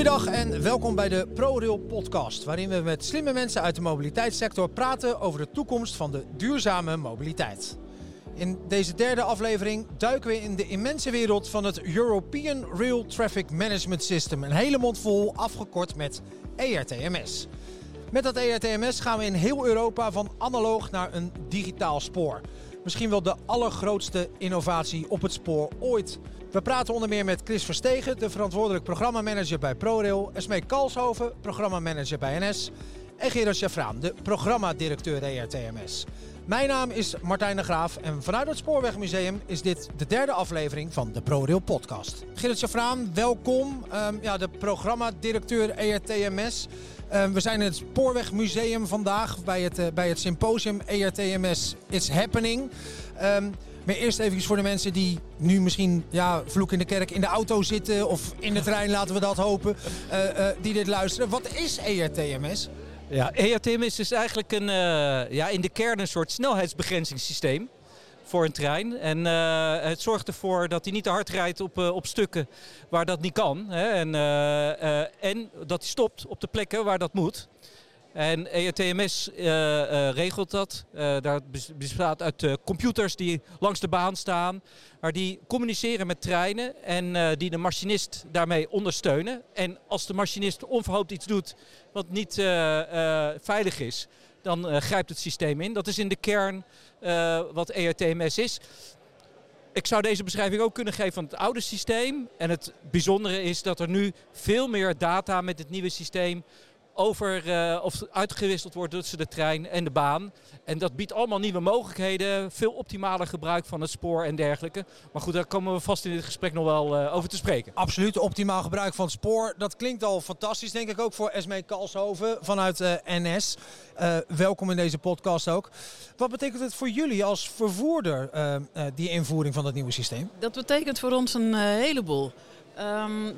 Goeiedag en welkom bij de ProRail podcast, waarin we met slimme mensen uit de mobiliteitssector praten over de toekomst van de duurzame mobiliteit. In deze derde aflevering duiken we in de immense wereld van het European Rail Traffic Management System. Een hele mond vol, afgekort met ERTMS. Met dat ERTMS gaan we in heel Europa van analoog naar een digitaal spoor. Misschien wel de allergrootste innovatie op het spoor ooit. We praten onder meer met Chris Verstegen, de verantwoordelijk programmamanager bij ProRail, Esmé Kalshoven, programmamanager bij NS en Gerard Scheffrahn, de programmadirecteur ERTMS. Mijn naam is Martijn de Graaf en vanuit het Spoorwegmuseum is dit de derde aflevering van de ProRail podcast. Gerard Scheffrahn, welkom, de programmadirecteur ERTMS. We zijn in het Spoorwegmuseum vandaag bij het symposium ERTMS It's Happening. Maar eerst even voor de mensen die nu misschien vloek in de kerk in de auto zitten of in de trein, laten we dat hopen, die dit luisteren. Wat is ERTMS? Ja, ERTMS is eigenlijk in de kern een soort snelheidsbegrenzingssysteem voor een trein. En het zorgt ervoor dat hij niet te hard rijdt op stukken waar dat niet kan. Hè? En dat hij stopt op de plekken waar dat moet. En ERTMS regelt dat. Dat bestaat uit computers die langs de baan staan. Maar die communiceren met treinen en die de machinist daarmee ondersteunen. En als de machinist onverhoopt iets doet wat niet veilig is, dan grijpt het systeem in. Dat is in de kern wat ERTMS is. Ik zou deze beschrijving ook kunnen geven van het oude systeem. En het bijzondere is dat er nu veel meer data met het nieuwe systeem of uitgewisseld wordt tussen de trein en de baan. En dat biedt allemaal nieuwe mogelijkheden. Veel optimaler gebruik van het spoor en dergelijke. Maar goed, daar komen we vast in dit gesprek nog wel over te spreken. Absoluut, optimaal gebruik van het spoor. Dat klinkt al fantastisch, denk ik ook voor Esmé Kalshoven vanuit NS. Welkom in deze podcast ook. Wat betekent het voor jullie als vervoerder, die invoering van dat nieuwe systeem? Dat betekent voor ons een heleboel.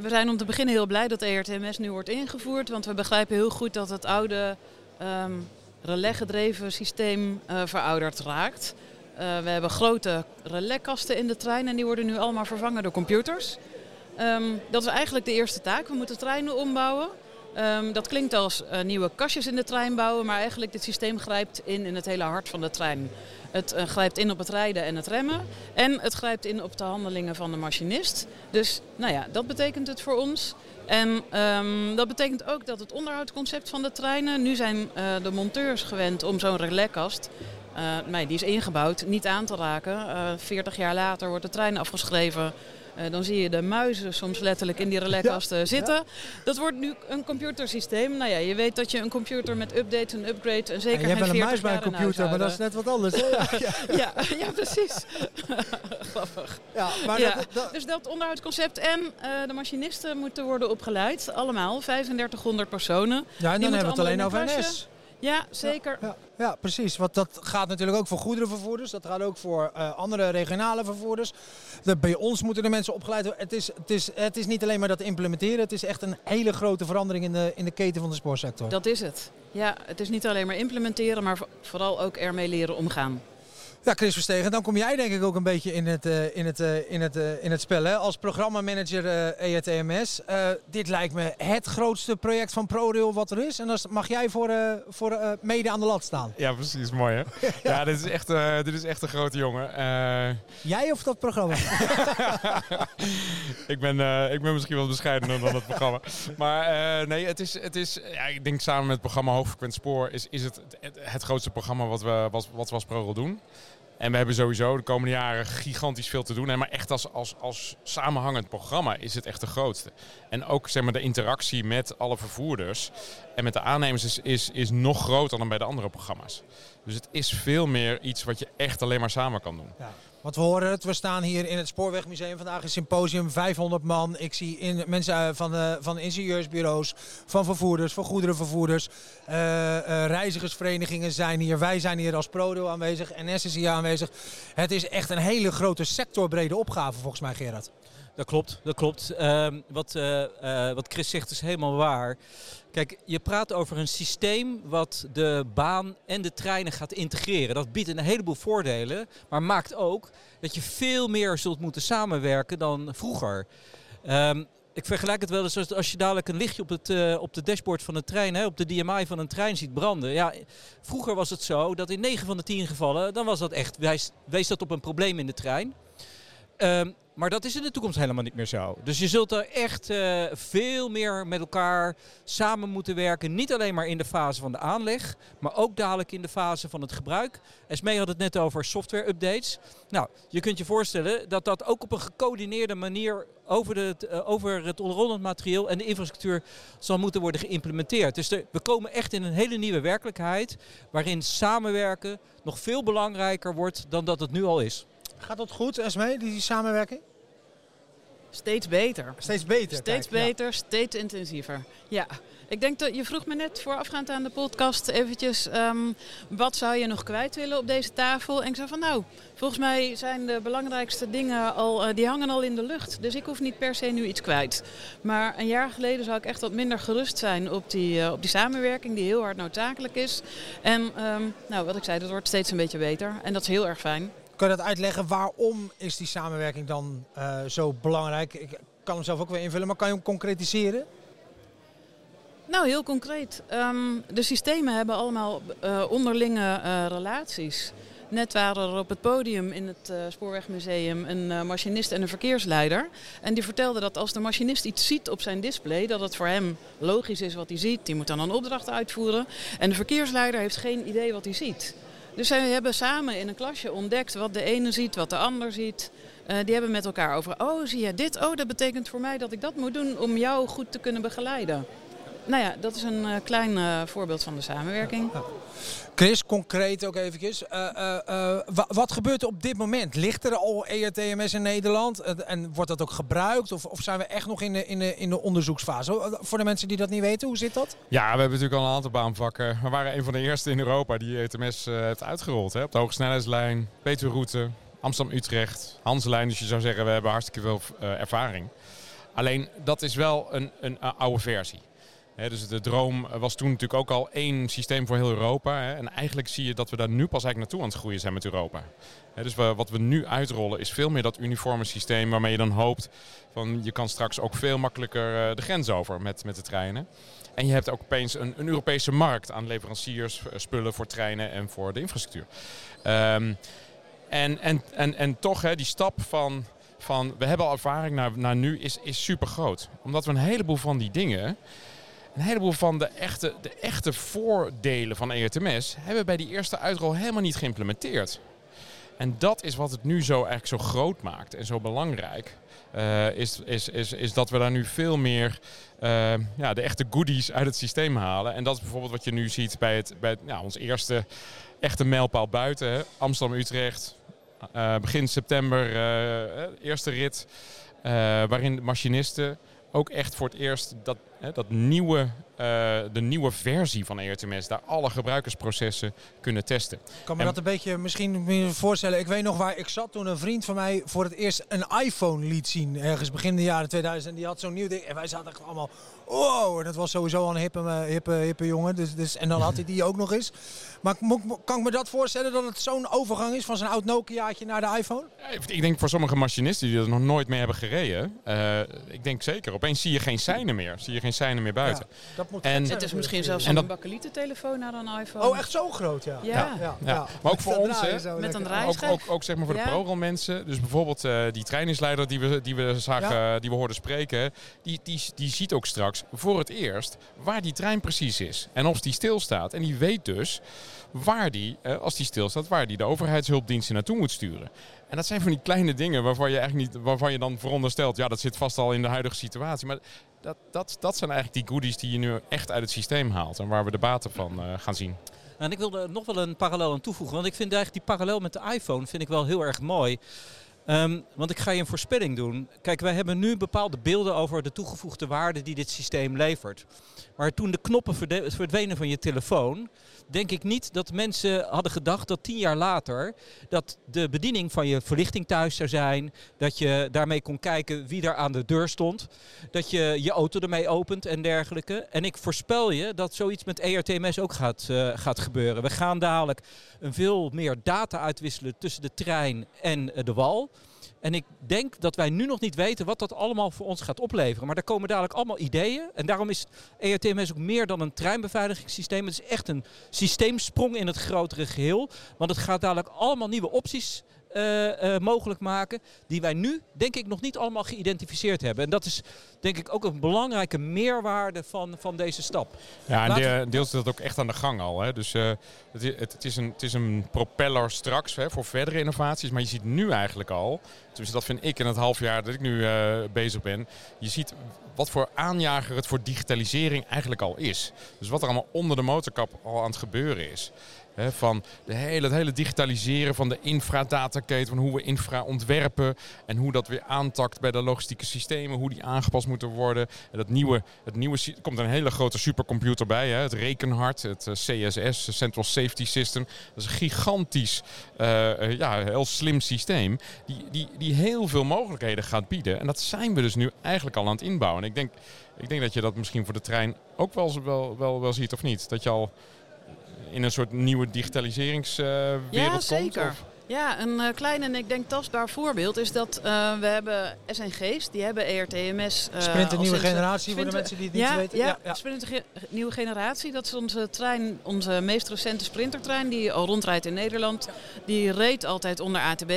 We zijn om te beginnen heel blij dat ERTMS nu wordt ingevoerd, want we begrijpen heel goed dat het oude relais-gedreven systeem verouderd raakt. We hebben grote relaiskasten in de trein en die worden nu allemaal vervangen door computers. Dat is eigenlijk de eerste taak. We moeten treinen ombouwen. Dat klinkt als nieuwe kastjes in de trein bouwen, maar eigenlijk dit systeem grijpt in het hele hart van de trein. Het grijpt in op het rijden en het remmen. En het grijpt in op de handelingen van de machinist. Dus dat betekent het voor ons. En dat betekent ook dat het onderhoudsconcept van de treinen... Nu zijn de monteurs gewend om zo'n relaiskast, die is ingebouwd, niet aan te raken. 40 jaar later wordt de trein afgeschreven. Dan zie je de muizen soms letterlijk in die relaiskasten zitten. Ja. Dat wordt nu een computersysteem. Je weet dat je een computer met updates en upgrades en zeker geen 40 jaar in huis houden. Je hebt wel een muis bij een computer, maar dat is net wat anders. Ja, precies. Grappig. Ja, maar ja. Dus dat onderhoudsconcept en de machinisten moeten worden opgeleid. Allemaal, 3500 personen. Ja, en dan hebben we het alleen over NS. Ja, zeker. Ja, precies. Want dat gaat natuurlijk ook voor goederenvervoerders. Dat gaat ook voor andere regionale vervoerders. Bij ons moeten de mensen opgeleid worden. Het is niet alleen maar dat implementeren. Het is echt een hele grote verandering in de keten van de spoorsector. Dat is het. Ja, het is niet alleen maar implementeren, maar vooral ook ermee leren omgaan. Ja, Chris Verstegen, dan kom jij denk ik ook een beetje in het spel, hè? Als programmamanager ERTMS. Dit lijkt me het grootste project van ProRail wat er is. En dan mag jij voor mede aan de lat staan. Ja, precies. Mooi, hè? Ja, dit is echt een grote jongen. Jij of dat programma? ik ben misschien wat bescheidener dan dat programma. Maar ik denk samen met het programma Hoogfrequent Spoor is het grootste programma wat we als ProRail doen. En we hebben sowieso de komende jaren gigantisch veel te doen. Maar echt als samenhangend programma is het echt de grootste. En ook de interactie met alle vervoerders en met de aannemers is nog groter dan bij de andere programma's. Dus het is veel meer iets wat je echt alleen maar samen kan doen. Ja. Want we horen het, we staan hier in het Spoorwegmuseum. Vandaag is symposium, 500 man. Ik zie mensen van ingenieursbureaus, van vervoerders, van goederenvervoerders. Reizigersverenigingen zijn hier. Wij zijn hier als ProRail aanwezig. NS is hier aanwezig. Het is echt een hele grote sectorbrede opgave volgens mij, Gerard. Dat klopt. Wat Chris zegt is helemaal waar. Kijk, je praat over een systeem wat de baan en de treinen gaat integreren. Dat biedt een heleboel voordelen, maar maakt ook dat je veel meer zult moeten samenwerken dan vroeger. Ik vergelijk het wel eens als je dadelijk een lichtje op de dashboard van een trein, hè, op de DMI van een trein ziet branden. Ja, vroeger was het zo dat in 9 van de 10 gevallen, dan was dat echt, wees dat op een probleem in de trein. Maar dat is in de toekomst helemaal niet meer zo. Dus je zult er echt veel meer met elkaar samen moeten werken. Niet alleen maar in de fase van de aanleg, maar ook dadelijk in de fase van het gebruik. Esmé had het net over software updates. Nou, je kunt je voorstellen dat dat ook op een gecoördineerde manier over het onderhoudend materieel en de infrastructuur zal moeten worden geïmplementeerd. Dus we komen echt in een hele nieuwe werkelijkheid waarin samenwerken nog veel belangrijker wordt dan dat het nu al is. Gaat dat goed, Esmé, die samenwerking? Steeds beter. Steeds beter? Steeds beter, ja. Steeds intensiever. Ja, ik denk dat je vroeg me net voorafgaand aan de podcast eventjes wat zou je nog kwijt willen op deze tafel? En ik zei van nou, volgens mij zijn de belangrijkste dingen al, die hangen al in de lucht. Dus ik hoef niet per se nu iets kwijt. Maar een jaar geleden zou ik echt wat minder gerust zijn op die samenwerking die heel hard noodzakelijk is. En nou, wat ik zei, dat wordt steeds een beetje beter. En dat is heel erg fijn. Kun je dat uitleggen? Waarom is die samenwerking dan zo belangrijk? Ik kan hem zelf ook weer invullen, maar kan je hem concretiseren? Nou, heel concreet. De systemen hebben allemaal onderlinge relaties. Net waren er op het podium in het Spoorwegmuseum een machinist en een verkeersleider. En die vertelde dat als de machinist iets ziet op zijn display, dat het voor hem logisch is wat hij ziet. Die moet dan een opdracht uitvoeren. En de verkeersleider heeft geen idee wat hij ziet. Dus zij hebben samen in een klasje ontdekt wat de ene ziet, wat de ander ziet. Die hebben met elkaar over, oh zie je dit? Oh, dat betekent voor mij dat ik dat moet doen om jou goed te kunnen begeleiden. Nou ja, dat is een klein voorbeeld van de samenwerking. Chris, concreet ook eventjes. Wat gebeurt er op dit moment? Ligt er al ERTMS in Nederland? En wordt dat ook gebruikt? Of zijn we echt nog in de onderzoeksfase? Voor de mensen die dat niet weten, hoe zit dat? Ja, we hebben natuurlijk al een aantal baanvakken. We waren een van de eerste in Europa die ERTMS heeft uitgerold. Hè? Op de hogesnelheidslijn, P2-route, Amsterdam-Utrecht, Hanslijn. Dus je zou zeggen, we hebben hartstikke veel ervaring. Alleen, dat is wel een oude versie. He, dus de droom was toen natuurlijk ook al één systeem voor heel Europa. He. En eigenlijk zie je dat we daar nu pas eigenlijk naartoe aan het groeien zijn met Europa. He, dus wat we nu uitrollen is veel meer dat uniforme systeem waarmee je dan hoopt van je kan straks ook veel makkelijker de grens over met de treinen. En je hebt ook opeens een Europese markt aan leveranciers, spullen voor treinen en voor de infrastructuur. En toch he, die stap van we hebben al ervaring naar nu is super groot. Omdat we een heleboel van die dingen... Een heleboel van de echte voordelen van ERTMS hebben we bij die eerste uitrol helemaal niet geïmplementeerd. En dat is wat het nu zo eigenlijk zo groot maakt en zo belangrijk. Is dat we daar nu veel meer de echte goodies uit het systeem halen. En dat is bijvoorbeeld wat je nu ziet bij ons eerste echte mijlpaal buiten. Amsterdam-Utrecht, begin september, eerste rit. Waarin de machinisten... Ook echt voor het eerst de nieuwe versie van ERTMS, daar alle gebruikersprocessen kunnen testen. Ik kan me dat een beetje misschien voorstellen. Ik weet nog waar ik zat toen een vriend van mij voor het eerst een iPhone liet zien. Ergens begin de jaren 2000. En die had zo'n nieuw ding. En wij zaten echt allemaal, wow. En dat was sowieso al een hippe jongen. Dus, en dan had hij die ook nog eens. Maar kan ik me dat voorstellen dat het zo'n overgang is van zo'n oud Nokiaatje naar de iPhone? Ik denk voor sommige machinisten die er nog nooit mee hebben gereden. Ik denk zeker. Opeens zie je geen seinen meer. Zie je geen seinen meer buiten. Ja, dat moet en het is misschien zelfs van een bakkeliettelefoon naar een iPhone. Oh, echt zo groot, ja. Ja. Maar ook voor ons, hè. Met een draaischijf. Ook zeg maar voor de ProRail mensen. Dus bijvoorbeeld die treiningsleider die we zagen, die we hoorden spreken. Die ziet ook straks voor het eerst waar die trein precies is. En of die stilstaat. En die weet dus waar die, als die stilstaat, waar die de overheidshulpdiensten naartoe moet sturen. En dat zijn van die kleine dingen waarvan je dan veronderstelt, ja, dat zit vast al in de huidige situatie. Maar dat zijn eigenlijk die goodies die je nu echt uit het systeem haalt en waar we de baten van gaan zien. En ik wilde nog wel een parallel aan toevoegen, want ik vind eigenlijk die parallel met de iPhone vind ik wel heel erg mooi. Want ik ga je een voorspelling doen. Kijk, wij hebben nu bepaalde beelden over de toegevoegde waarde die dit systeem levert. Maar toen de knoppen verdwenen van je telefoon, denk ik niet dat mensen hadden gedacht dat 10 jaar later dat de bediening van je verlichting thuis zou zijn. Dat je daarmee kon kijken wie daar aan de deur stond. Dat je je auto ermee opent en dergelijke. En ik voorspel je dat zoiets met ERTMS ook gaat gebeuren. We gaan dadelijk veel meer data uitwisselen tussen de trein en de wal. En ik denk dat wij nu nog niet weten wat dat allemaal voor ons gaat opleveren. Maar daar komen dadelijk allemaal ideeën. En daarom is ERTMS ook meer dan een treinbeveiligingssysteem. Het is echt een systeemsprong in het grotere geheel. Want het gaat dadelijk allemaal nieuwe opties mogelijk maken die wij nu, denk ik, nog niet allemaal geïdentificeerd hebben. En dat is, denk ik, ook een belangrijke meerwaarde van deze stap. Ja, en deels is dat ook echt aan de gang al. Hè? Dus het is een propeller straks, hè, voor verdere innovaties. Maar je ziet nu eigenlijk al, dus dat vind ik in het half jaar dat ik nu bezig ben, je ziet wat voor aanjager het voor digitalisering eigenlijk al is. Dus wat er allemaal onder de motorkap al aan het gebeuren is. He, van het hele digitaliseren van de infra-dataketen, van hoe we infra ontwerpen en hoe dat weer aantakt bij de logistieke systemen, hoe die aangepast moeten worden. En er komt een hele grote supercomputer bij, he, het rekenhart, het CSS, Central Safety System. Dat is een gigantisch, heel slim systeem die heel veel mogelijkheden gaat bieden. En dat zijn we dus nu eigenlijk al aan het inbouwen. En ik denk dat je dat misschien voor de trein ook wel ziet, of niet? Dat je al in een soort nieuwe digitaliseringswereld komt? Ja, zeker. Of? Ja, een klein en ik denk tastbaar voorbeeld is dat we hebben SNG's, die hebben ERTMS. Sprint een nieuwe generatie, voor de mensen die het niet weten. Ja. Sprint een nieuwe generatie. Dat is onze trein, onze meest recente sprintertrein, die al rondrijdt in Nederland. Ja. Die reed altijd onder ATB.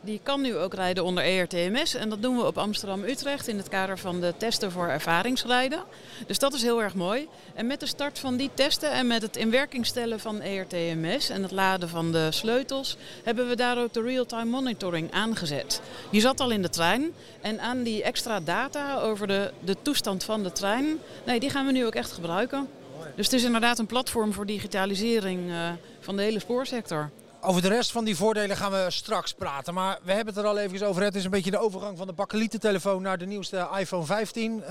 Die kan nu ook rijden onder ERTMS. En dat doen we op Amsterdam-Utrecht in het kader van de testen voor ervaringsrijden. Dus dat is heel erg mooi. En met de start van die testen en met het in werking stellen van ERTMS en het laden van de sleutels, hebben we daar ook de real-time monitoring aangezet. Die zat al in de trein. En aan die extra data over de toestand van de trein, die gaan we nu ook echt gebruiken. Dus het is inderdaad een platform voor digitalisering van de hele spoorsector. Over de rest van die voordelen gaan we straks praten. Maar we hebben het er al even over. Het is een beetje de overgang van de bakkeliettelefoon naar de nieuwste iPhone 15.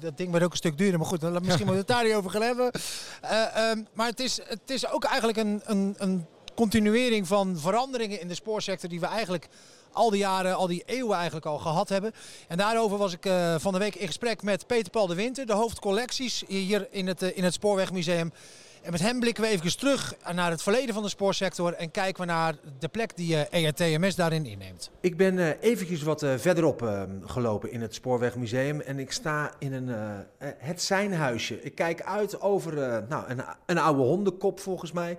Dat ding werd ook een stuk duurder. Maar goed, misschien moeten we het daar niet over gaan hebben. Maar het is ook eigenlijk een continuering van veranderingen in de spoorsector die we eigenlijk al die jaren, al die eeuwen eigenlijk al gehad hebben. En daarover was ik van de week in gesprek met Peter Paul de Winter, de hoofdcollecties hier in het Spoorwegmuseum. En met hem blikken we even terug naar het verleden van de spoorsector en kijken we naar de plek die ERTMS daarin inneemt. Ik ben eventjes wat verderop gelopen in het Spoorwegmuseum en ik sta in het seinhuisje. Ik kijk uit over een oude hondenkop volgens mij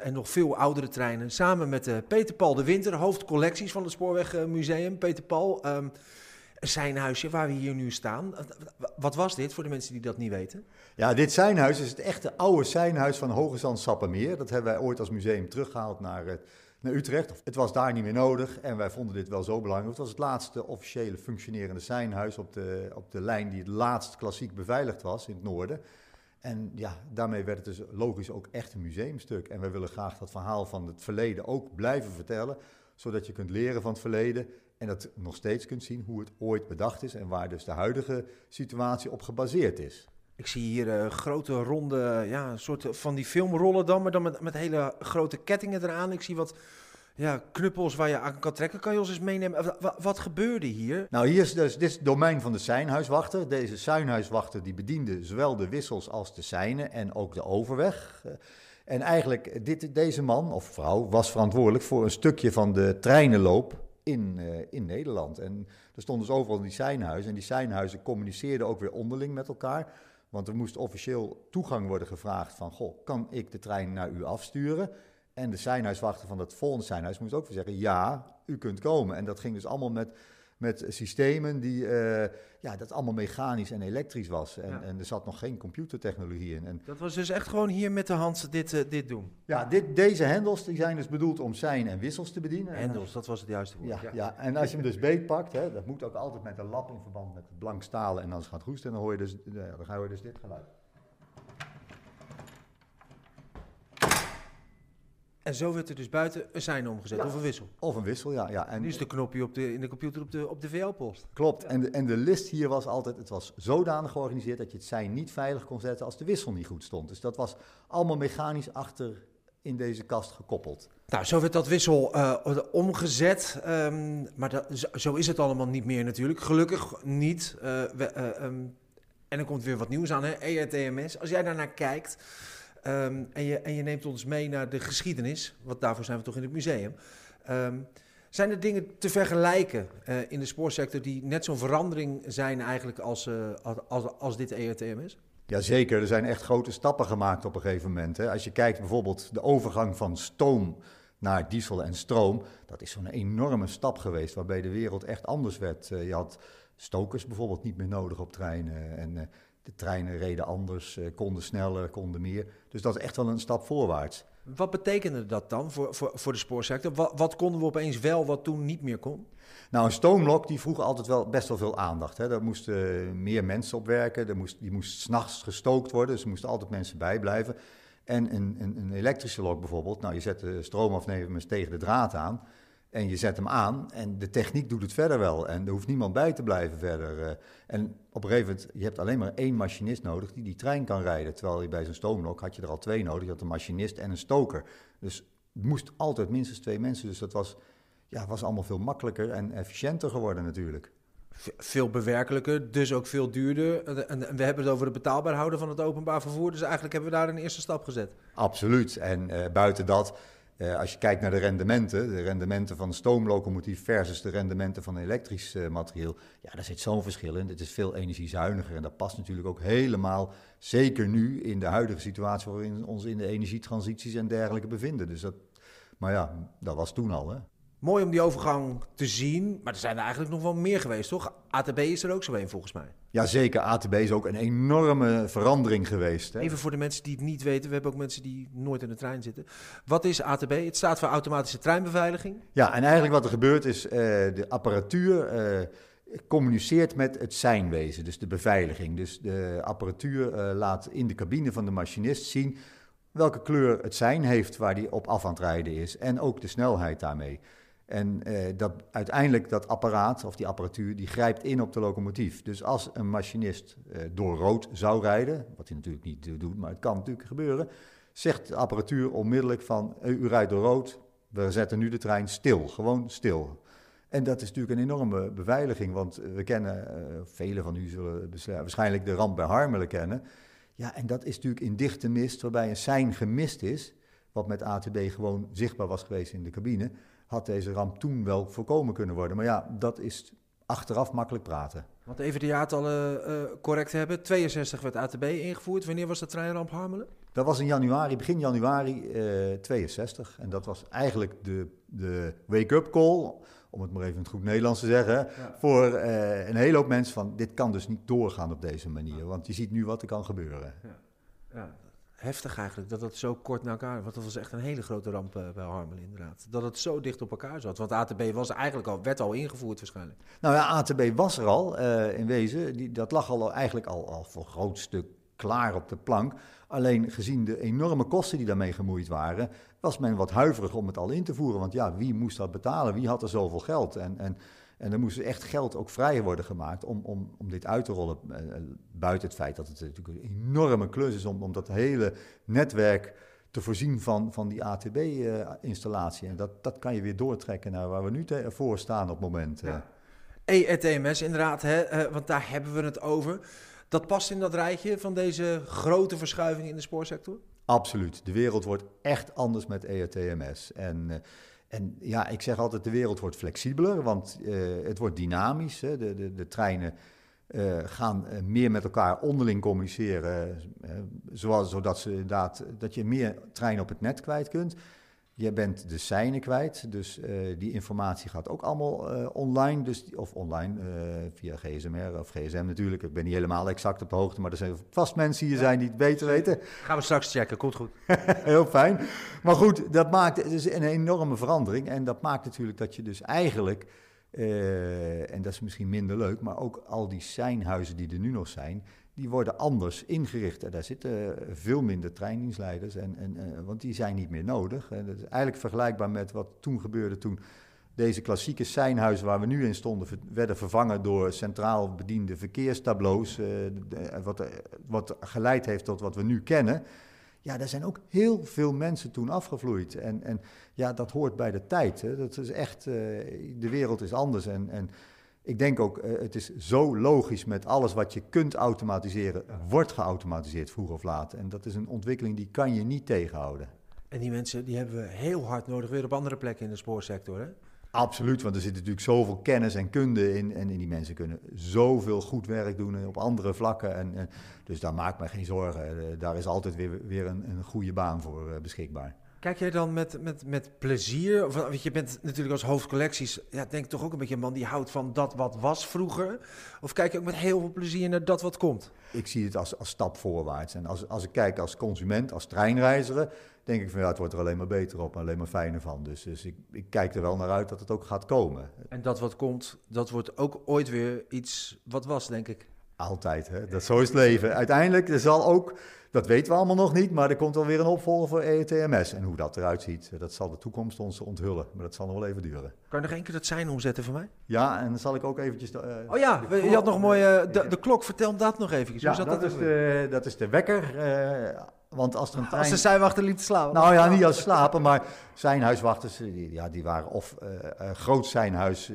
en nog veel oudere treinen. Samen met Peter Paul de Winter, hoofdcollecties van het Spoorwegmuseum. Peter Paul, een seinhuisje waar we hier nu staan. Wat was dit voor de mensen die dat niet weten? Ja, dit seinhuis is het echte oude seinhuis van Hogezand-Sappemeer. Dat hebben wij ooit als museum teruggehaald naar Utrecht. Het was daar niet meer nodig en wij vonden dit wel zo belangrijk. Het was het laatste officiële functionerende seinhuis op de lijn die het laatst klassiek beveiligd was in het noorden. En ja, daarmee werd het dus logisch ook echt een museumstuk. En wij willen graag dat verhaal van het verleden ook blijven vertellen, zodat je kunt leren van het verleden en dat nog steeds kunt zien hoe het ooit bedacht is en waar dus de huidige situatie op gebaseerd is. Ik zie hier grote ronde, soort van die filmrollen dan, maar dan met hele grote kettingen eraan. Ik zie wat knuppels waar je aan kan trekken. Kan je ons eens meenemen? Wat gebeurde hier? Nou, hier is dus dit is het domein van de seinhuiswachter. Deze seinhuiswachter die bediende zowel de wissels als de seinen en ook de overweg. En eigenlijk, deze man of vrouw was verantwoordelijk voor een stukje van de treinenloop in Nederland. En er stonden dus overal die seinhuizen. En die seinhuizen communiceerden ook weer onderling met elkaar. Want er moest officieel toegang worden gevraagd van, goh, kan ik de trein naar u afsturen? En de seinhuiswachter van dat volgende seinhuis moest ook weer zeggen, ja, u kunt komen. En dat ging dus allemaal met systemen die dat allemaal mechanisch en elektrisch was. En er zat nog geen computertechnologie in. En dat was dus echt gewoon hier met de hand dit doen? Ja, deze hendels die zijn dus bedoeld om sein en wissels te bedienen. Hendels, dat was het juiste woord. Ja. En als je hem dus beetpakt, hè, dat moet ook altijd met een lap in verband met blank stalen en dan gaat het roesten en dan hoor je dus, dit geluid. En zo werd er dus buiten een sein omgezet, of een wissel. Of een wissel, ja. En nu is de knopje in de computer op de VL-post. Klopt, ja. En de list hier was altijd, het was zodanig georganiseerd dat je het sein niet veilig kon zetten als de wissel niet goed stond. Dus dat was allemaal mechanisch achter in deze kast gekoppeld. Nou, zo werd dat wissel omgezet, maar zo is het allemaal niet meer natuurlijk. Gelukkig niet. En er komt weer wat nieuws aan, hè? ERTMS. Als jij daarnaar kijkt, en je neemt ons mee naar de geschiedenis, want daarvoor zijn we toch in het museum. Zijn er dingen te vergelijken in de spoorsector die net zo'n verandering zijn eigenlijk als dit ERTMS? Jazeker, er zijn echt grote stappen gemaakt op een gegeven moment. Hè. Als je kijkt bijvoorbeeld de overgang van stoom naar diesel en stroom, dat is zo'n enorme stap geweest waarbij de wereld echt anders werd. Je had stokers bijvoorbeeld niet meer nodig op treinen en de treinen reden anders, konden sneller, konden meer. Dus dat is echt wel een stap voorwaarts. Wat betekende dat dan voor de spoorsector? Wat konden we opeens wel, wat toen niet meer kon? Nou, een stoomlok die vroeg altijd wel best wel veel aandacht. Hè. Daar moesten meer mensen op werken. Die moest 's nachts gestookt worden, dus er moesten altijd mensen bijblijven. En een elektrische lok bijvoorbeeld. Nou, je zet de stroomafnemers tegen de draad aan en je zet hem aan. En de techniek doet het verder wel en er hoeft niemand bij te blijven verder. En op een gegeven moment, je hebt alleen maar één machinist nodig die die trein kan rijden. Terwijl je bij zo'n stoomlok had je er al twee nodig. Je had een machinist en een stoker. Dus het moest altijd minstens twee mensen. Dus dat was allemaal veel makkelijker en efficiënter geworden natuurlijk. Veel bewerkelijker, dus ook veel duurder. En we hebben het over het betaalbaar houden van het openbaar vervoer. Dus eigenlijk hebben we daar een eerste stap gezet. Absoluut. En buiten dat, als je kijkt naar de rendementen van een stoomlocomotief versus de rendementen van elektrisch materieel. Ja, daar zit zo'n verschil in. Het is veel energiezuiniger en dat past natuurlijk ook helemaal, zeker nu, in de huidige situatie waarin we ons in de energietransities en dergelijke bevinden. Dus dat was toen al, hè. Mooi om die overgang te zien, maar er zijn er eigenlijk nog wel meer geweest, toch? ATB is er ook zo een, volgens mij. Jazeker, ATB is ook een enorme verandering geweest. Hè? Even voor de mensen die het niet weten, we hebben ook mensen die nooit in de trein zitten. Wat is ATB? Het staat voor automatische treinbeveiliging. Ja, en eigenlijk wat er gebeurt is, de apparatuur communiceert met het seinwezen, dus de beveiliging. Dus de apparatuur laat in de cabine van de machinist zien welke kleur het sein heeft waar die op af aan het rijden is en ook de snelheid daarmee. En uiteindelijk dat apparaat of die apparatuur, die grijpt in op de locomotief. Dus als een machinist door rood zou rijden, wat hij natuurlijk niet doet, maar het kan natuurlijk gebeuren, zegt de apparatuur onmiddellijk van, u rijdt door rood, we zetten nu de trein stil, gewoon stil. En dat is natuurlijk een enorme beveiliging, want we kennen, velen van u zullen waarschijnlijk de ramp bij Harmelen kennen. Ja, en dat is natuurlijk in dichte mist, waarbij een sein gemist is, wat met ATB gewoon zichtbaar was geweest in de cabine, had deze ramp toen wel voorkomen kunnen worden. Maar ja, dat is achteraf makkelijk praten. Want even de jaartallen correct hebben. 62 werd ATB ingevoerd. Wanneer was de treinramp Harmelen? Dat was in januari, begin januari 62. En dat was eigenlijk de wake-up call, om het maar even in het goed Nederlands te zeggen, ja, voor een hele hoop mensen van, dit kan dus niet doorgaan op deze manier. Ja. Want je ziet nu wat er kan gebeuren. Ja. Ja. Heftig eigenlijk, dat het zo kort naar elkaar... Want dat was echt een hele grote ramp bij Harmelen inderdaad. Dat het zo dicht op elkaar zat. Want ATB werd al ingevoerd waarschijnlijk. Nou ja, ATB was er al in wezen. Dat lag al voor een groot stuk klaar op de plank. Alleen gezien de enorme kosten die daarmee gemoeid waren, was men wat huiverig om het al in te voeren. Want ja, wie moest dat betalen? Wie had er zoveel geld? En er moest echt geld ook vrij worden gemaakt om dit uit te rollen. Buiten het feit dat het natuurlijk een enorme klus is om dat hele netwerk te voorzien van die ATB-installatie. En dat kan je weer doortrekken naar waar we nu voor staan op het moment. Ja. ERTMS inderdaad, hè? Want daar hebben we het over. Dat past in dat rijtje van deze grote verschuiving in de spoorsector? Absoluut. De wereld wordt echt anders met ERTMS. En ja, ik zeg altijd, de wereld wordt flexibeler, want het wordt dynamisch. Hè. De treinen gaan meer met elkaar onderling communiceren, zodat ze inderdaad, dat je meer treinen op het net kwijt kunt. Je bent de seinen kwijt, dus die informatie gaat ook allemaal online. Of online, via GSMR of GSM natuurlijk. Ik ben niet helemaal exact op de hoogte, maar er zijn vast mensen hier zijn die het beter weten. Gaan we straks checken, komt goed. Heel fijn. Maar goed, dat maakt dus een enorme verandering. En dat maakt natuurlijk dat je dus eigenlijk, en dat is misschien minder leuk, maar ook al die seinhuizen die er nu nog zijn, die worden anders ingericht. En daar zitten veel minder treindienstleiders, want die zijn niet meer nodig. En dat is eigenlijk vergelijkbaar met wat toen gebeurde toen deze klassieke seinhuizen waar we nu in stonden werden vervangen door centraal bediende verkeerstableaus, wat geleid heeft tot wat we nu kennen. Ja, daar zijn ook heel veel mensen toen afgevloeid. En ja, dat hoort bij de tijd. Hè. Dat is echt, de wereld is anders en ik denk ook, het is zo logisch met alles wat je kunt automatiseren, wordt geautomatiseerd vroeg of laat. En dat is een ontwikkeling die kan je niet tegenhouden. En die mensen die hebben we heel hard nodig weer op andere plekken in de spoorsector, hè? Absoluut, want er zit natuurlijk zoveel kennis en kunde in. En die mensen kunnen zoveel goed werk doen op andere vlakken. En dus daar maak ik me geen zorgen. Daar is altijd weer een goede baan voor beschikbaar. Kijk jij dan met plezier? Of, want je bent natuurlijk als hoofdcollecties, ja, denk toch ook een beetje een man die houdt van dat wat was vroeger? Of kijk je ook met heel veel plezier naar dat wat komt? Ik zie het als stap voorwaarts. En als ik kijk als consument, als treinreiziger, denk ik van ja, het wordt er alleen maar beter op en alleen maar fijner van. Dus ik kijk er wel naar uit dat het ook gaat komen. En dat wat komt, dat wordt ook ooit weer iets wat was, denk ik. Altijd, hè? Zo is het leven. Uiteindelijk, er zal ook, dat weten we allemaal nog niet, maar er komt wel weer een opvolger voor ERTMS. En hoe dat eruit ziet, dat zal de toekomst ons onthullen. Maar dat zal nog wel even duren. Kan je nog één keer dat sein omzetten voor mij? Ja, en dan zal ik ook eventjes... je had nog mooi de klok. Vertel hem dat nog eventjes. Ja, dat is de wekker. Want als er een trein... Als de seinwachter liep te slapen. Nou ja, niet als slapen, maar seinhuiswachters, die waren of groot seinhuis,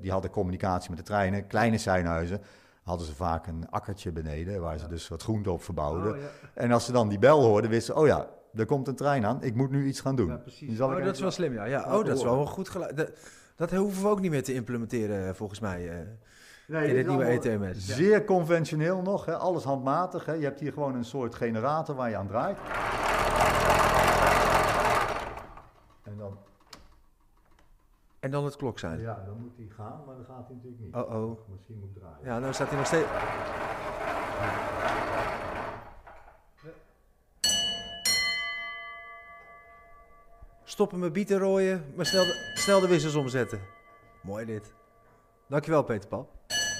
die hadden communicatie met de treinen, kleine seinhuizen. Hadden ze vaak een akkertje beneden, waar ze dus wat groente op verbouwden. Oh, ja. En als ze dan die bel hoorden, wisten ze, oh ja, er komt een trein aan, ik moet nu iets gaan doen. Ja, precies. Oh, dat is wel slim, ja. Oh, dat is wel een goed geluid. Dat hoeven we ook niet meer te implementeren, volgens mij, in dit nieuwe ETMS. Zeer conventioneel nog, hè? Alles handmatig. Hè? Je hebt hier gewoon een soort generator waar je aan draait. En dan het klok zijn. Ja, dan moet hij gaan, maar dan gaat hij natuurlijk niet. Oh. Misschien moet draaien. Ja, nou staat hij nog steeds... Stoppen met bieten rooien, maar snel de wissels omzetten. Mooi dit. Dankjewel, Peter Paul.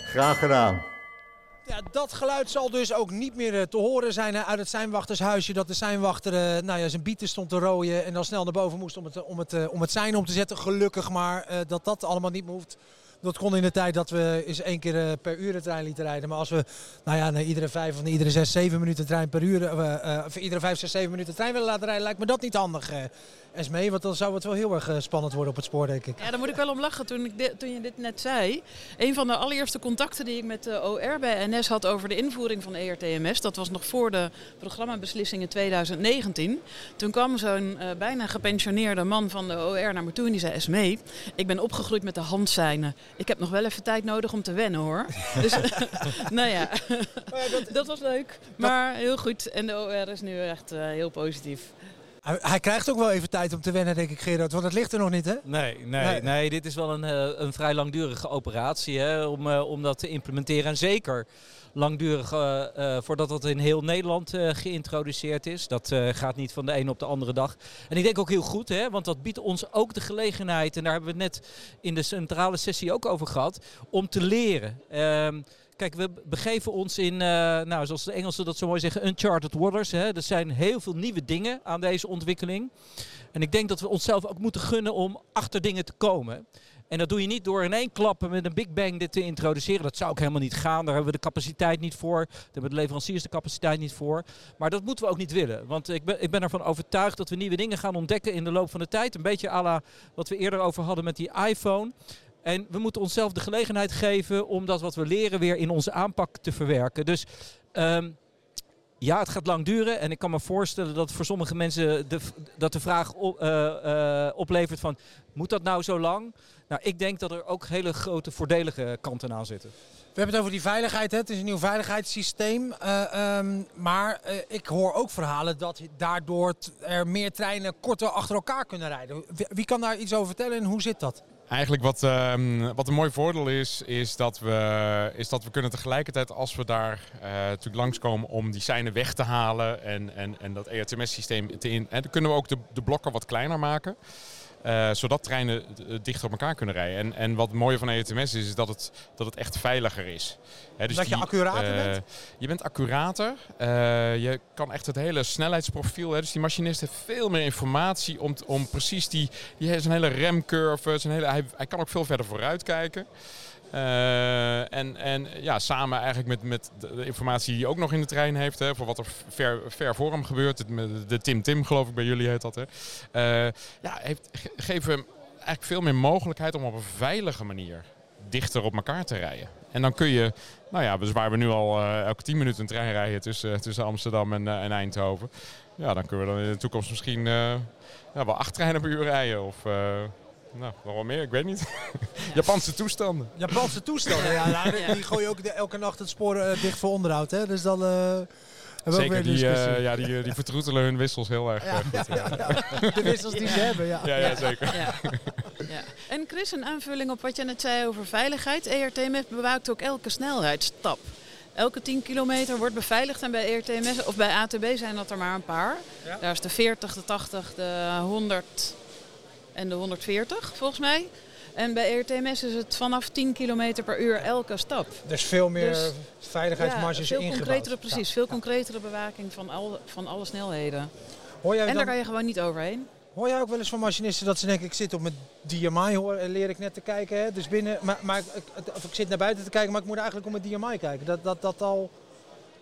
Graag gedaan. Ja, dat geluid zal dus ook niet meer te horen zijn uit het seinwachtershuisje. Dat de seinwachter zijn bieten stond te rooien en dan snel naar boven moest om het sein om te zetten. Gelukkig maar dat allemaal niet meer hoeft. Dat kon in de tijd dat we eens 1 keer per uur een trein lieten rijden. Maar als we naar iedere 5 of iedere 6-7 minuten trein per uur... of iedere 5-6-7 minuten trein willen laten rijden, lijkt me dat niet handig, Esmé. Want dan zou het wel heel erg spannend worden op het spoor, denk ik. Ja, daar moet ik wel om lachen toen je dit net zei. Een van de allereerste contacten die ik met de OR bij NS had over de invoering van ERTMS... dat was nog voor de programmabeslissingen 2019. Toen kwam zo'n bijna gepensioneerde man van de OR naar me toe en die zei... Esmé, ik ben opgegroeid met de handseinen. Ik heb nog wel even tijd nodig om te wennen, hoor. Dus, dat was leuk. Maar heel goed. En de OR is nu echt heel positief. Hij krijgt ook wel even tijd om te wennen, denk ik, Gerard. Want het ligt er nog niet, hè? Nee, dit is wel een vrij langdurige operatie, hè, om dat te implementeren. En zeker langdurig voordat dat in heel Nederland geïntroduceerd is. Dat gaat niet van de ene op de andere dag. En ik denk ook heel goed, hè, want dat biedt ons ook de gelegenheid... en daar hebben we het net in de centrale sessie ook over gehad... om te leren... Kijk, we begeven ons in, zoals de Engelsen dat zo mooi zeggen, uncharted waters. Hè. Er zijn heel veel nieuwe dingen aan deze ontwikkeling. En ik denk dat we onszelf ook moeten gunnen om achter dingen te komen. En dat doe je niet door in één klap met een big bang dit te introduceren. Dat zou ook helemaal niet gaan. Daar hebben we de capaciteit niet voor. Daar hebben de leveranciers de capaciteit niet voor. Maar dat moeten we ook niet willen. Want ik ben ervan overtuigd dat we nieuwe dingen gaan ontdekken in de loop van de tijd. Een beetje à la wat we eerder over hadden met die iPhone. En we moeten onszelf de gelegenheid geven om dat wat we leren weer in onze aanpak te verwerken. Dus het gaat lang duren. En ik kan me voorstellen dat voor sommige mensen dat de vraag oplevert van... moet dat nou zo lang? Nou, ik denk dat er ook hele grote voordelige kanten aan zitten. We hebben het over die veiligheid, hè? Het is een nieuw veiligheidssysteem. Maar ik hoor ook verhalen dat daardoor er meer treinen korter achter elkaar kunnen rijden. Wie kan daar iets over vertellen en hoe zit dat? Eigenlijk wat een mooi voordeel is dat we kunnen tegelijkertijd, als we daar natuurlijk langskomen om die seinen weg te halen en dat ERTMS-systeem te in... En dan kunnen we ook de blokken wat kleiner maken, zodat treinen dichter op elkaar kunnen rijden. En wat het mooie van ERTMS is dat het echt veiliger is. He, dus dat je accurater bent? Je bent accurater. Je kan echt het hele snelheidsprofiel... Dus die machinist heeft veel meer informatie om precies die... Zijn hele remcurve, hij kan ook veel verder vooruit kijken. Samen eigenlijk met de informatie die hij ook nog in de trein heeft... Hè, voor wat er ver voor hem gebeurt. De Tim geloof ik bij jullie heet dat. Hè. Geven hem eigenlijk veel meer mogelijkheid om op een veilige manier... dichter op elkaar te rijden. En dan kun je, dus waar we nu al elke 10 minuten een trein rijden tussen Amsterdam en Eindhoven. Ja, dan kunnen we dan in de toekomst misschien wel 8 treinen per uur rijden. Of Nou, nog wel meer, ik weet niet. Ja. Japanse toestanden. Japanse toestanden, ja. Ja. Die gooien ook elke nacht het spoor dicht voor onderhoud, hè. Dus dan... Zeker, die vertroetelen hun wissels heel erg. Ja, goed, ja. De wissels die ze hebben, ja. Ja, ja, zeker. Ja. Ja. En Chris, een aanvulling op wat je net zei over veiligheid. ERTMS bewaakt ook elke snelheidsstap. Elke 10 kilometer wordt beveiligd en bij ERTMS of bij ATB zijn dat er maar een paar. Ja. Daar is de 40, de 80, de 100 en de 140 volgens mij. En bij ERTMS is het vanaf 10 km per uur elke stap. Dus veel meer veiligheidsmarges ingebouwd. Concretere, precies, ja. Veel concretere bewaking van alle snelheden. Hoor jij en daar kan je gewoon niet overheen. Hoor jij ook wel eens van machinisten dat ze denken, ik zit op mijn DMI, leer ik net te kijken. Hè? Dus binnen, ik zit naar buiten te kijken, maar ik moet eigenlijk op mijn DMI kijken. Dat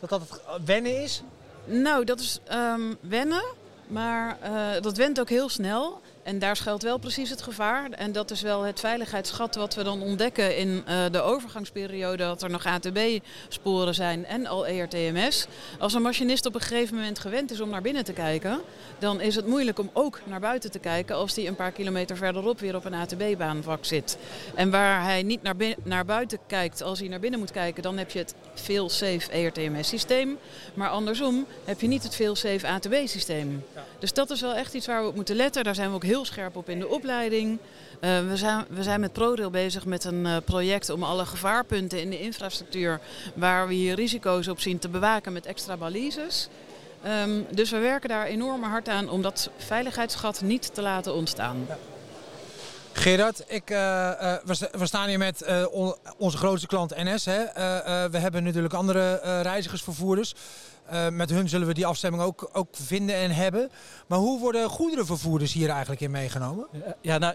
het wennen is? Nou, dat is wennen, maar dat went ook heel snel. En daar schuilt wel precies het gevaar. En dat is wel het veiligheidsgat wat we dan ontdekken in de overgangsperiode dat er nog ATB-sporen zijn en al ERTMS. Als een machinist op een gegeven moment gewend is om naar binnen te kijken, dan is het moeilijk om ook naar buiten te kijken als die een paar kilometer verderop weer op een ATB-baanvak zit. En waar hij niet naar buiten kijkt als hij naar binnen moet kijken, dan heb je het veel safe ERTMS-systeem. Maar andersom heb je niet het veel safe ATB-systeem. Ja. Dus dat is wel echt iets waar we op moeten letten. Daar zijn we ook heel scherp op in de opleiding. We zijn met ProRail bezig met een project om alle gevaarpunten in de infrastructuur waar we hier risico's op zien te bewaken met extra balises. Dus we werken daar enorm hard aan om dat veiligheidsgat niet te laten ontstaan. Ja. Gerard, we staan hier met onze grootste klant NS. Hè. We hebben natuurlijk andere reizigersvervoerders. Met hun zullen we die afstemming ook vinden en hebben. Maar hoe worden goederenvervoerders hier eigenlijk in meegenomen? Ja, nou,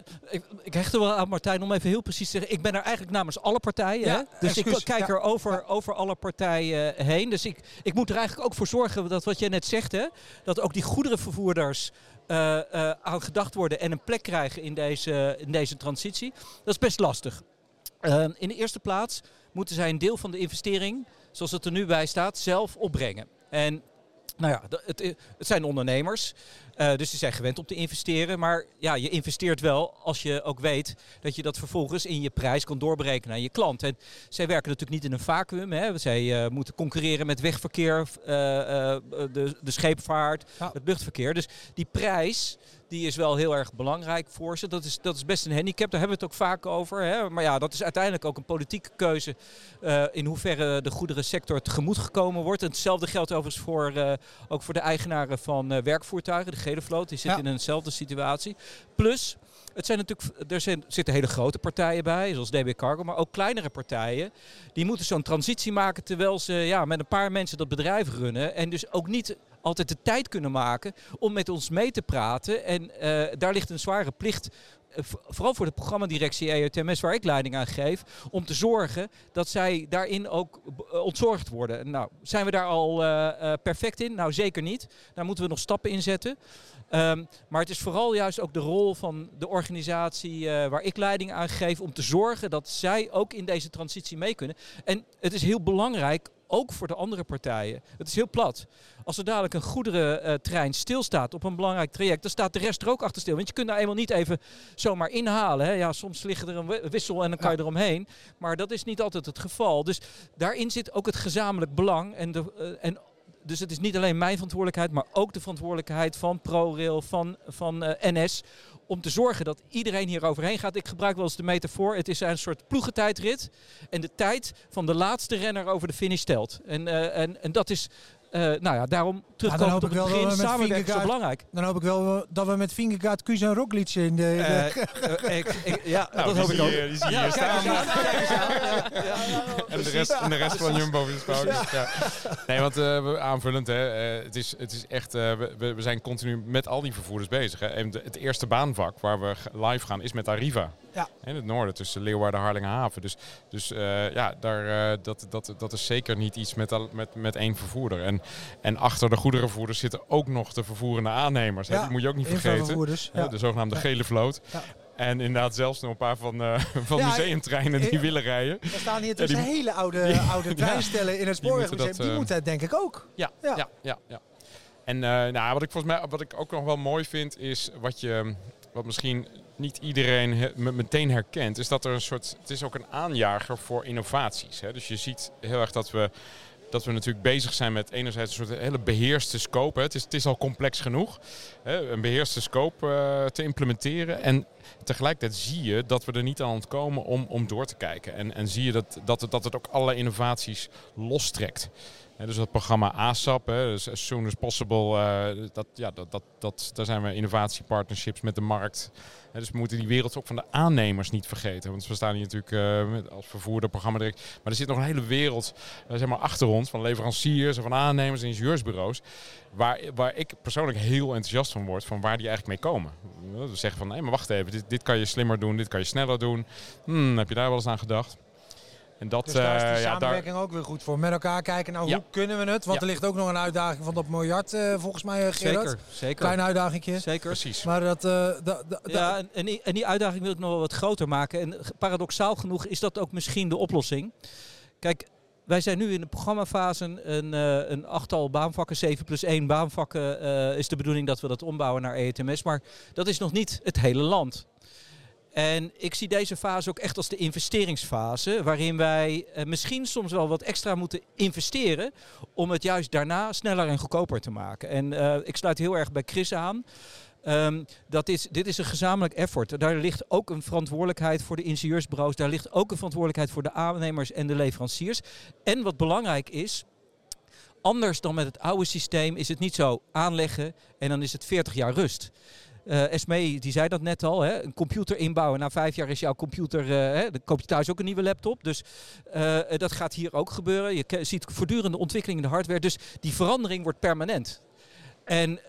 ik hecht er wel aan, Martijn, om even heel precies te zeggen. Ik ben er eigenlijk namens alle partijen. Ja, hè? Dus ik kijk er over alle partijen heen. Dus ik moet er eigenlijk ook voor zorgen dat wat jij net zegt, hè, dat ook die goederenvervoerders aan gedacht worden en een plek krijgen in deze transitie. Dat is best lastig. In de eerste plaats moeten zij een deel van de investering, zoals het er nu bij staat, zelf opbrengen. En nou ja, het zijn ondernemers, dus die zijn gewend om te investeren. Maar ja, je investeert wel als je ook weet dat je dat vervolgens in je prijs kan doorberekenen aan je klant. En zij werken natuurlijk niet in een vacuüm. Hè. Zij moeten concurreren met wegverkeer, de scheepvaart, het luchtverkeer. Dus die prijs, die is wel heel erg belangrijk voor ze. Dat is best een handicap, daar hebben we het ook vaak over. Hè. Maar ja, dat is uiteindelijk ook een politieke keuze in hoeverre de goederensector tegemoet gekomen wordt. En hetzelfde geldt overigens voor, ook voor de eigenaren van werkvoertuigen, de gele vloot. Die zitten in eenzelfde situatie. Plus, er zitten hele grote partijen bij, zoals DB Cargo, maar ook kleinere partijen. Die moeten zo'n transitie maken terwijl ze met een paar mensen dat bedrijf runnen. En dus ook niet altijd de tijd kunnen maken om met ons mee te praten. En daar ligt een zware plicht, vooral voor de programmadirectie ERTMS, waar ik leiding aan geef, om te zorgen dat zij daarin ook ontzorgd worden. Nou, zijn we daar al perfect in? Nou, zeker niet. Daar moeten we nog stappen in zetten. Maar het is vooral juist ook de rol van de organisatie waar ik leiding aan geef, om te zorgen dat zij ook in deze transitie mee kunnen. En het is heel belangrijk, ook voor de andere partijen. Het is heel plat. Als er dadelijk een goederentrein stilstaat op een belangrijk traject, dan staat de rest er ook achter stil. Want je kunt daar eenmaal niet even zomaar inhalen. Hè. Ja, soms ligt er een wissel en dan kan je eromheen. Maar dat is niet altijd het geval. Dus daarin zit ook het gezamenlijk belang. Dus het is niet alleen mijn verantwoordelijkheid, maar ook de verantwoordelijkheid van ProRail, van NS, om te zorgen dat iedereen hier overheen gaat. Ik gebruik wel eens de metafoor, het is een soort ploegentijdrit en de tijd van de laatste renner over de finish telt. En dat is, daarom terugkomen op het begin, samenwerken is zo belangrijk. Dan hoop ik wel dat we met Vingegaard, Kuus en Roglic in dat hoop ik ook. Die zie je hier staan. En de rest van Jumbo gesproken. Ja. Nee, want aanvullend, hè, het is echt, we zijn continu met al die vervoerders bezig. Hè. En het eerste baanvak waar we live gaan is met Arriva. Ja. In het noorden, tussen Leeuwarden en Harlingenhaven. Dat is zeker niet iets met één vervoerder. En achter de goederenvoerders zitten ook nog de vervoerende aannemers. Ja. Hè? Die moet je ook niet vergeten. De zogenaamde gele vloot. Ja. En inderdaad zelfs nog een paar van museumtreinen die willen rijden. Er staan hier tussen hele oude treinstellen in het Spoorwegmuseum. Die moeten dat denk ik ook. En wat ik ook nog wel mooi vind is wat je... wat misschien niet iedereen meteen herkent, is dat er een soort... Het is ook een aanjager voor innovaties. Hè? Dus je ziet heel erg dat we natuurlijk bezig zijn met enerzijds een soort hele beheerste scope. Hè? Het is al complex genoeg, hè? Een beheerste scope te implementeren. En tegelijkertijd zie je dat we er niet aan ontkomen om door te kijken. En zie je dat het ook alle innovaties lostrekt. He, dus dat programma ASAP, dus as soon as possible, daar zijn we innovatiepartnerships met de markt. He, dus we moeten die wereld ook van de aannemers niet vergeten. Want we staan hier natuurlijk als vervoerder, programmadirecteur. Maar er zit nog een hele wereld achter ons van leveranciers en van aannemers en ingenieursbureaus. Waar ik persoonlijk heel enthousiast van word, van waar die eigenlijk mee komen. We zeggen van, nee, maar wacht even, dit kan je slimmer doen, dit kan je sneller doen. Heb je daar wel eens aan gedacht? En dat, dus daar is de samenwerking ook weer goed voor. Met elkaar kijken, hoe kunnen we het? Want er ligt ook nog een uitdaging van dat miljard, volgens mij, Gerard. Zeker. Klein uitdagingje. Zeker. Precies. Maar die uitdaging wil ik nog wel wat groter maken. En paradoxaal genoeg is dat ook misschien de oplossing. Kijk, wij zijn nu in de programmafase een achtal baanvakken, 7+1 baanvakken is de bedoeling dat we dat ombouwen naar ERTMS. Maar dat is nog niet het hele land. En ik zie deze fase ook echt als de investeringsfase, waarin wij misschien soms wel wat extra moeten investeren om het juist daarna sneller en goedkoper te maken. En ik sluit heel erg bij Chris aan. Dit is een gezamenlijk effort. Daar ligt ook een verantwoordelijkheid voor de ingenieursbureaus. Daar ligt ook een verantwoordelijkheid voor de aannemers en de leveranciers. En wat belangrijk is, anders dan met het oude systeem is het niet zo aanleggen en dan is het 40 jaar rust. Esmé, die zei dat net al, hè? Een computer inbouwen. Na 5 jaar is jouw computer, dan koop je thuis ook een nieuwe laptop. Dus dat gaat hier ook gebeuren. Je ziet voortdurende ontwikkeling in de hardware. Dus die verandering wordt permanent. En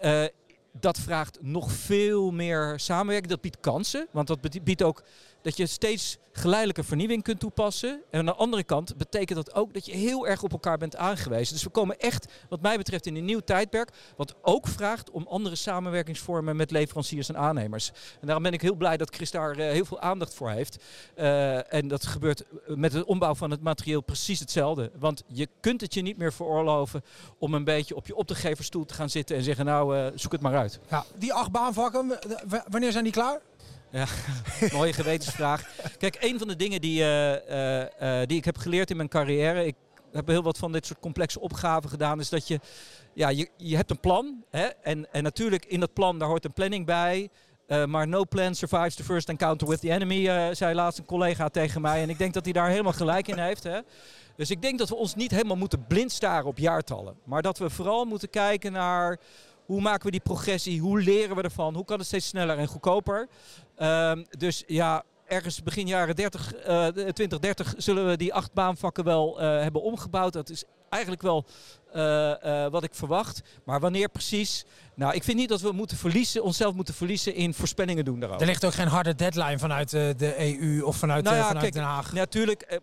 dat vraagt nog veel meer samenwerking. Dat biedt kansen, want dat biedt ook dat je steeds geleidelijke vernieuwing kunt toepassen. En aan de andere kant betekent dat ook dat je heel erg op elkaar bent aangewezen. Dus we komen echt, wat mij betreft, in een nieuw tijdperk, wat ook vraagt om andere samenwerkingsvormen met leveranciers en aannemers. En daarom ben ik heel blij dat Chris daar heel veel aandacht voor heeft. En dat gebeurt met het ombouw van het materieel precies hetzelfde. Want je kunt het je niet meer veroorloven om een beetje op je opdrachtgeverstoel te gaan zitten en zeggen, zoek het maar uit. Ja, die 8 baanvakken, wanneer zijn die klaar? Ja, mooie gewetensvraag. Kijk, een van de dingen die ik heb geleerd in mijn carrière, ik heb heel wat van dit soort complexe opgaven gedaan, is dat je hebt een plan. Hè, en natuurlijk in dat plan, daar hoort een planning bij. Maar no plan survives the first encounter with the enemy, zei laatst een collega tegen mij. En ik denk dat hij daar helemaal gelijk in heeft. Hè. Dus ik denk dat we ons niet helemaal moeten blind staren op jaartallen. Maar dat we vooral moeten kijken naar, hoe maken we die progressie? Hoe leren we ervan? Hoe kan het steeds sneller en goedkoper? Ergens begin jaren 2030 zullen we die 8 baanvakken wel hebben omgebouwd. Dat is eigenlijk wel wat ik verwacht. Maar wanneer precies? Nou, ik vind niet dat we onszelf moeten verliezen in voorspellingen doen daarover. Er ligt ook geen harde deadline vanuit de EU of vanuit Den Haag. Natuurlijk,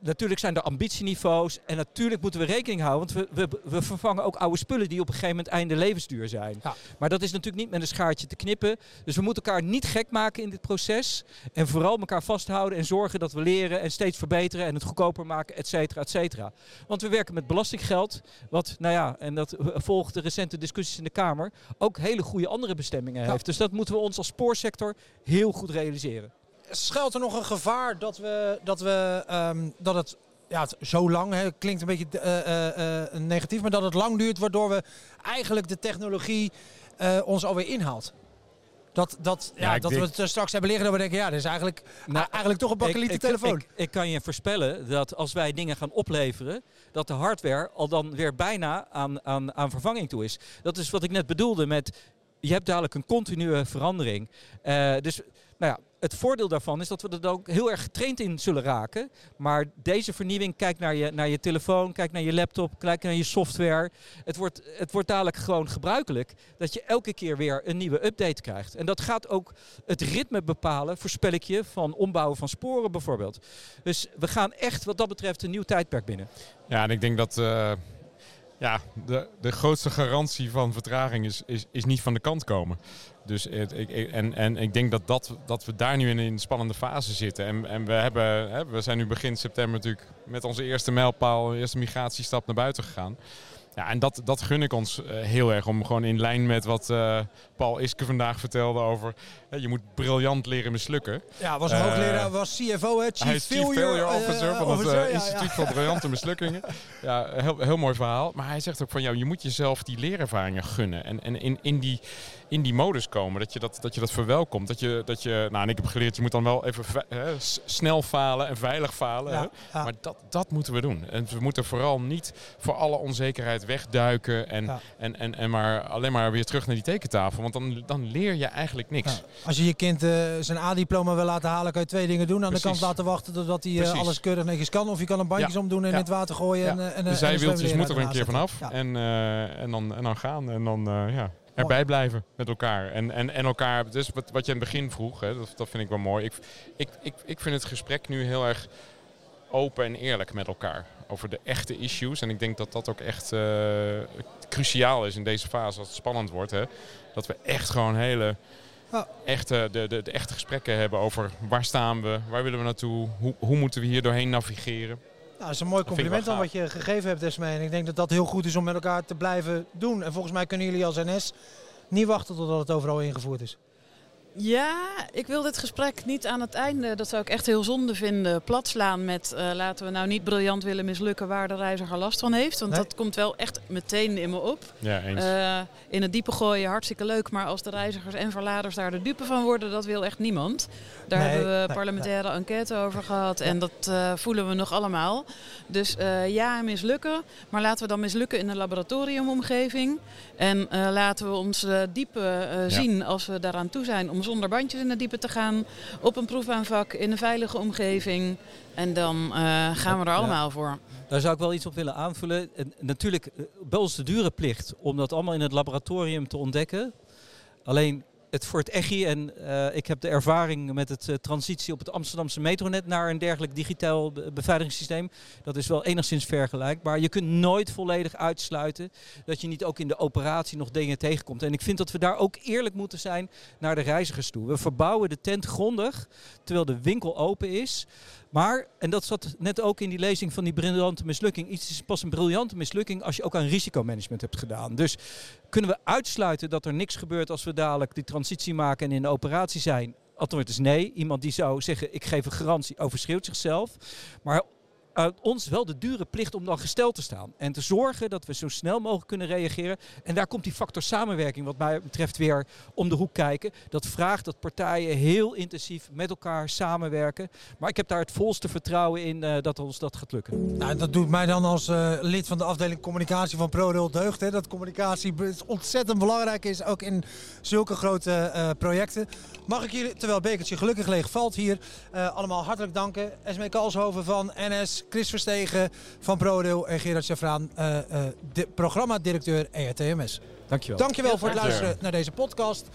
natuurlijk zijn er ambitieniveaus. En natuurlijk moeten we rekening houden. Want we vervangen ook oude spullen die op een gegeven moment einde levensduur zijn. Ja. Maar dat is natuurlijk niet met een schaartje te knippen. Dus we moeten elkaar niet gek maken in dit proces. En vooral elkaar vasthouden en zorgen dat we leren en steeds verbeteren en het goedkoper maken, et cetera, et cetera. Want we werken met belastinggeld. Wat, en dat volgt de recente discussies in de Kamer, ook hele goede andere bestemmingen heeft. Dus dat moeten we ons als spoorsector heel goed realiseren. Schuilt er nog een gevaar dat het zo lang, hè, klinkt een beetje negatief, maar dat het lang duurt, waardoor we eigenlijk de technologie ons alweer inhaalt? Dat we het straks hebben liggen, dat we denken, dit is eigenlijk toch een bakkeliete telefoon. Ik kan je voorspellen dat als wij dingen gaan opleveren, dat de hardware al dan weer bijna aan vervanging toe is. Dat is wat ik net bedoelde met, je hebt dadelijk een continue verandering. Het voordeel daarvan is dat we er ook heel erg getraind in zullen raken. Maar deze vernieuwing, kijk naar je telefoon, kijk naar je laptop, kijk naar je software. Het wordt dadelijk gewoon gebruikelijk dat je elke keer weer een nieuwe update krijgt. En dat gaat ook het ritme bepalen, voorspel ik je, van ombouwen van sporen bijvoorbeeld. Dus we gaan echt wat dat betreft een nieuw tijdperk binnen. Ja, en ik denk dat de grootste garantie van vertraging is niet van de kant komen. Dus ik denk dat we daar nu in een spannende fase zitten. En we zijn nu begin september natuurlijk met onze eerste mijlpaal, eerste migratiestap naar buiten gegaan. Ja, en dat gun ik ons heel erg, om gewoon in lijn met wat Paul Iske vandaag vertelde over... je moet briljant leren mislukken. Ja, was een hoogleraar, was CFO, hè? Chief Failure Officer van het Instituut voor Briljante Mislukkingen. Ja, heel mooi verhaal. Maar hij zegt ook van, je moet jezelf die leerervaringen gunnen. En in die modus komen, dat je dat verwelkomt. Dat je, nou, en ik heb geleerd, je moet dan wel even snel falen en veilig falen. Ja, ja. Maar dat moeten we doen. En we moeten vooral niet voor alle onzekerheid wegduiken en alleen maar weer terug naar die tekentafel. Want dan leer je eigenlijk niks. Ja. Als je je kind zijn A-diploma wil laten halen, kan je twee dingen doen. Aan de kant laten wachten totdat hij alles keurig netjes kan. Of je kan een bandjes omdoen en in het water gooien. Ja. En de zijwieltjes moeten er een keer vanaf. Ja. En dan gaan. En dan, erbij blijven met elkaar. En elkaar, dus wat je in het begin vroeg, hè, dat vind ik wel mooi. Ik vind het gesprek nu heel erg open en eerlijk met elkaar. Over de echte issues. En ik denk dat dat ook echt cruciaal is in deze fase, als het spannend wordt. Hè, dat we echt gewoon de echte gesprekken hebben over waar staan we, waar willen we naartoe, hoe moeten we hier doorheen navigeren. Nou, dat is een mooi compliment aan wat je gegeven hebt, Esmé. En ik denk dat dat heel goed is om met elkaar te blijven doen. En volgens mij kunnen jullie als NS niet wachten totdat het overal ingevoerd is. Ja, ik wil dit gesprek niet aan het einde, dat zou ik echt heel zonde vinden, platslaan met laten we nou niet briljant willen mislukken waar de reiziger last van heeft. Want dat komt wel echt meteen in me op. Ja, eens. In het diepe gooien, hartstikke leuk. Maar als de reizigers en verladers daar de dupe van worden, dat wil echt niemand. Daar hebben we parlementaire enquête over gehad en dat voelen we nog allemaal. Dus mislukken. Maar laten we dan mislukken in een laboratoriumomgeving. En laten we ons diep zien als we daaraan toe zijn, om zonder bandjes in het diepe te gaan, op een proefbaanvak, in een veilige omgeving. En dan gaan we er allemaal voor. Daar zou ik wel iets op willen aanvullen. En natuurlijk, bij ons de dure plicht om dat allemaal in het laboratorium te ontdekken. Alleen het voor het echi, en ik heb de ervaring met het transitie op het Amsterdamse metronet naar een dergelijk digitaal beveiligingssysteem. Dat is wel enigszins vergelijkbaar. Je kunt nooit volledig uitsluiten dat je niet ook in de operatie nog dingen tegenkomt. En ik vind dat we daar ook eerlijk moeten zijn naar de reizigers toe. We verbouwen de tent grondig, terwijl de winkel open is. Maar, en dat zat net ook in die lezing van die briljante mislukking, iets is pas een briljante mislukking als je ook aan risicomanagement hebt gedaan. Dus kunnen we uitsluiten dat er niks gebeurt als we dadelijk die transitie maken en in de operatie zijn? Antwoord is nee. Iemand die zou zeggen, ik geef een garantie, overschreeuwt zichzelf. Maar uit ons wel de dure plicht om dan gesteld te staan. En te zorgen dat we zo snel mogelijk kunnen reageren. En daar komt die factor samenwerking wat mij betreft weer om de hoek kijken. Dat vraagt dat partijen heel intensief met elkaar samenwerken. Maar ik heb daar het volste vertrouwen in dat ons dat gaat lukken. Nou, dat doet mij dan als lid van de afdeling communicatie van ProRail deugd. Hè, dat communicatie ontzettend belangrijk is, ook in zulke grote projecten. Mag ik jullie, terwijl bekertje gelukkig leeg valt hier, allemaal hartelijk danken. Esmé Kalshoven van NS, Chris Verstegen van ProRail en Gerard Scheffrahn, programmadirecteur ERTMS. Dankjewel. Dankjewel voor het luisteren naar deze podcast.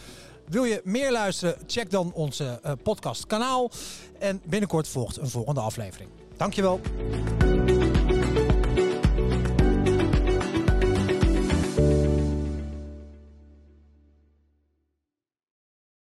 Wil je meer luisteren? Check dan onze podcastkanaal. En binnenkort volgt een volgende aflevering. Dankjewel.